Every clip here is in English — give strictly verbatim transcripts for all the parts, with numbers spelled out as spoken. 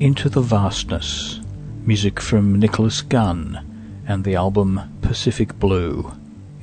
Into the Vastness, music from Nicholas Gunn and the album Pacific Blue.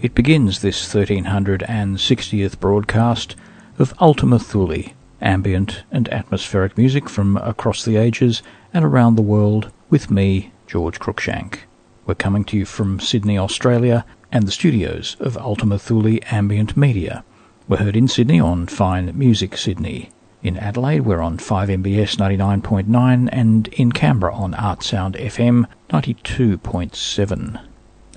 It begins this thirteen sixtieth broadcast of Ultima Thule, ambient and atmospheric music from across the ages and around the world with me, George Cruickshank. We're coming to you from Sydney, Australia, and the studios of Ultima Thule Ambient Media. We're heard in Sydney on Fine Music Sydney. In Adelaide, we're on five M B S ninety-nine point nine and in Canberra on Artsound F M ninety-two point seven.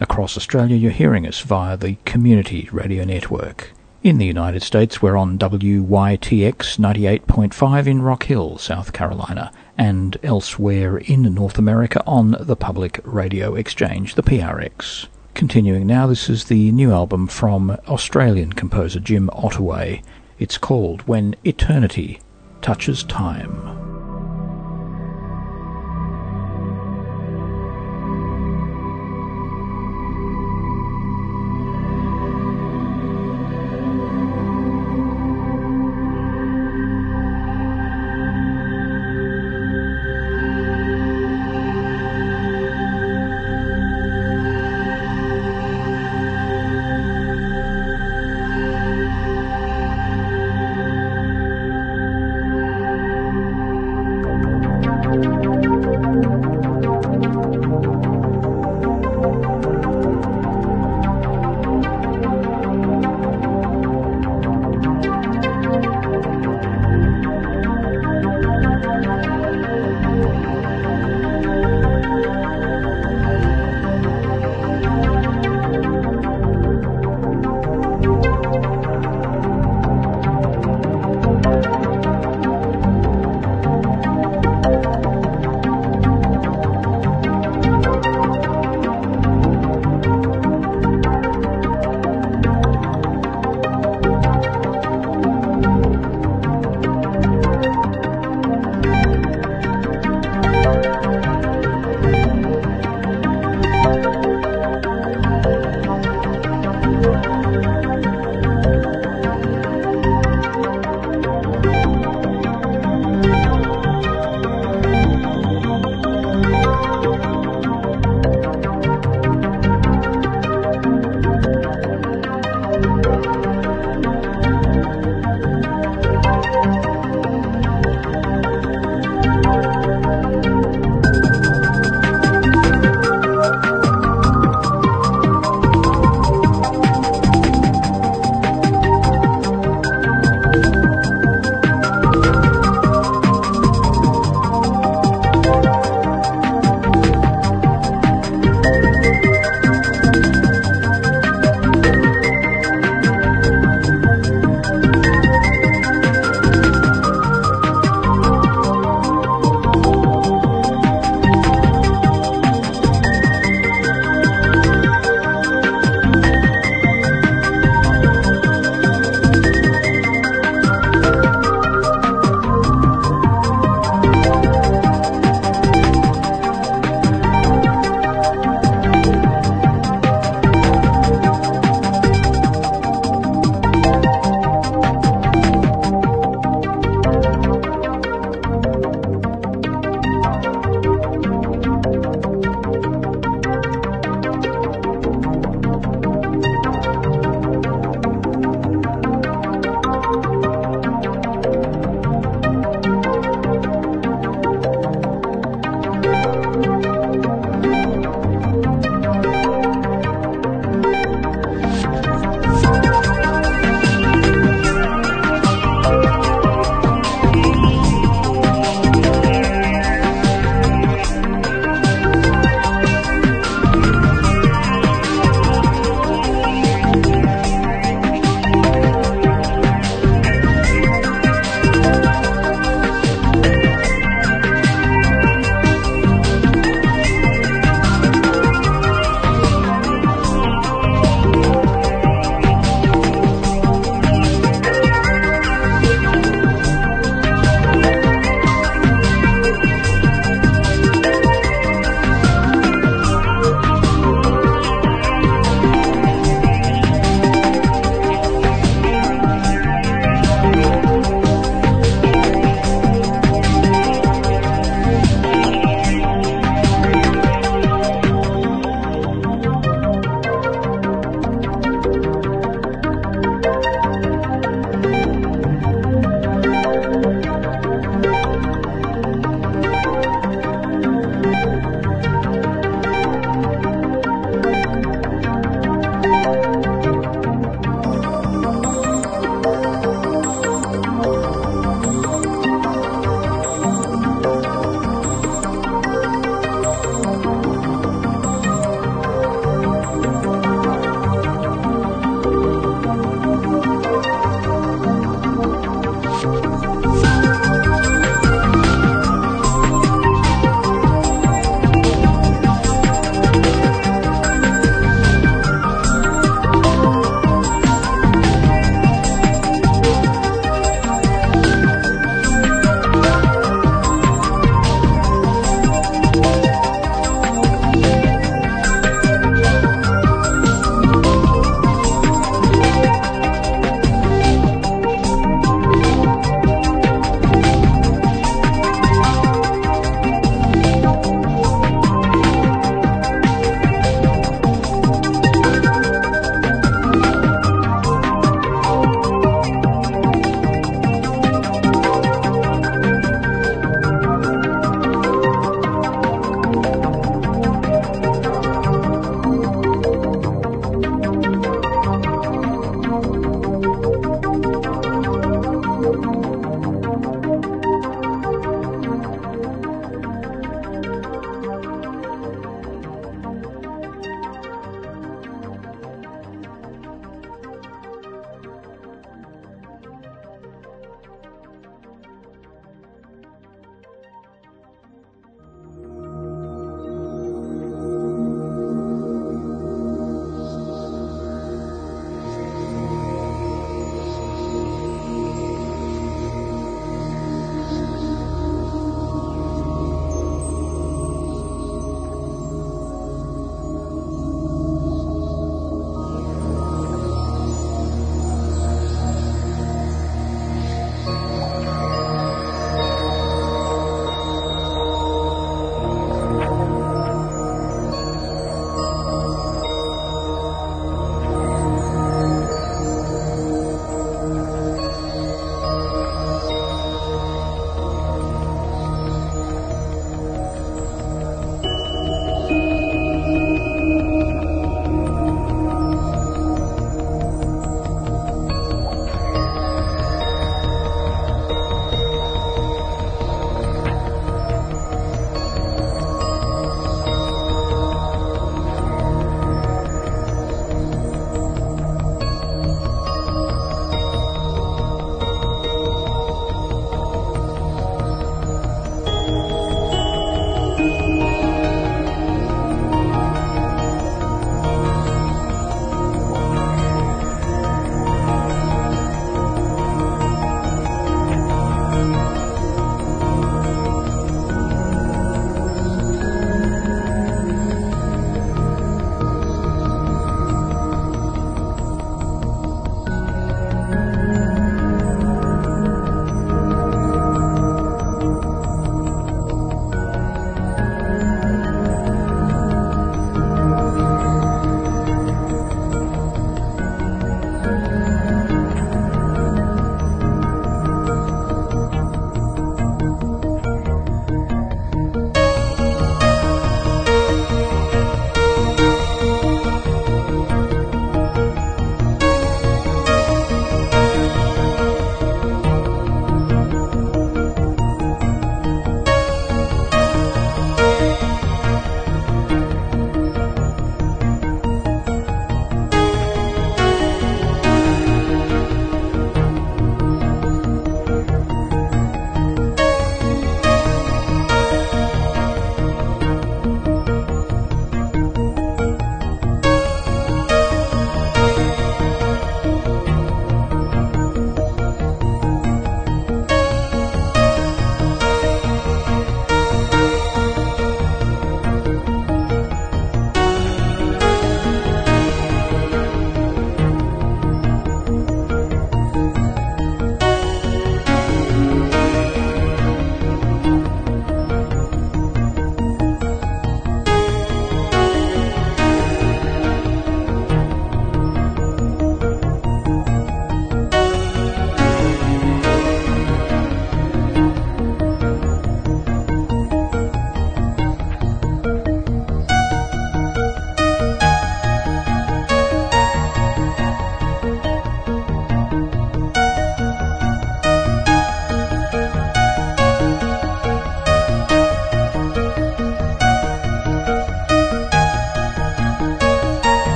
Across Australia, you're hearing us via the Community Radio Network. In the United States, we're on W Y T X ninety-eight point five in Rock Hill, South Carolina, and elsewhere in North America on the Public Radio Exchange, the P R X. Continuing now, this is the new album from Australian composer Jim Ottaway. It's called When Eternity Touches Time.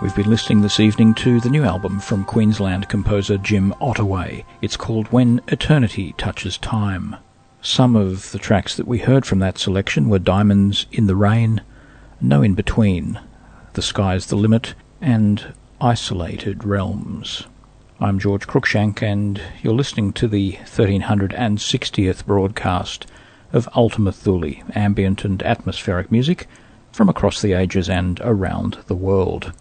We've been listening this evening to the new album from Queensland composer Jim Ottaway. It's called When Eternity Touches Time. Some of the tracks that we heard from that selection were Diamonds in the Rain, No In Between, The Sky's the Limit, and Isolated Realms. I'm George Cruickshank, and you're listening to the one thousand three hundred sixtieth broadcast of Ultima Thule, ambient and atmospheric music from across the ages and around the world.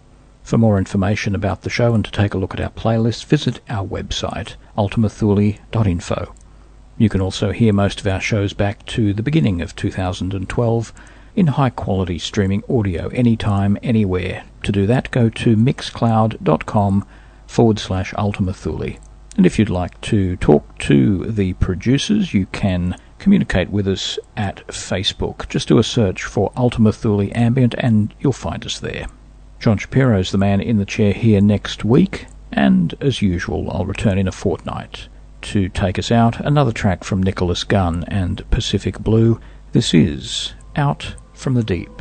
For more information about the show and to take a look at our playlist, visit our website, ultima thule dot info. You can also hear most of our shows back to the beginning of two thousand twelve in high-quality streaming audio anytime, anywhere. To do that, go to mixcloud dot com forward slash Ultima Thule. And if you'd like to talk to the producers, you can communicate with us at Facebook. Just do a search for Ultima Thule Ambient and you'll find us there. John Shapiro's the man in the chair here next week, and as usual, I'll return in a fortnight. To take us out, another track from Nicholas Gunn and Pacific Blue. This is Out from the Deep.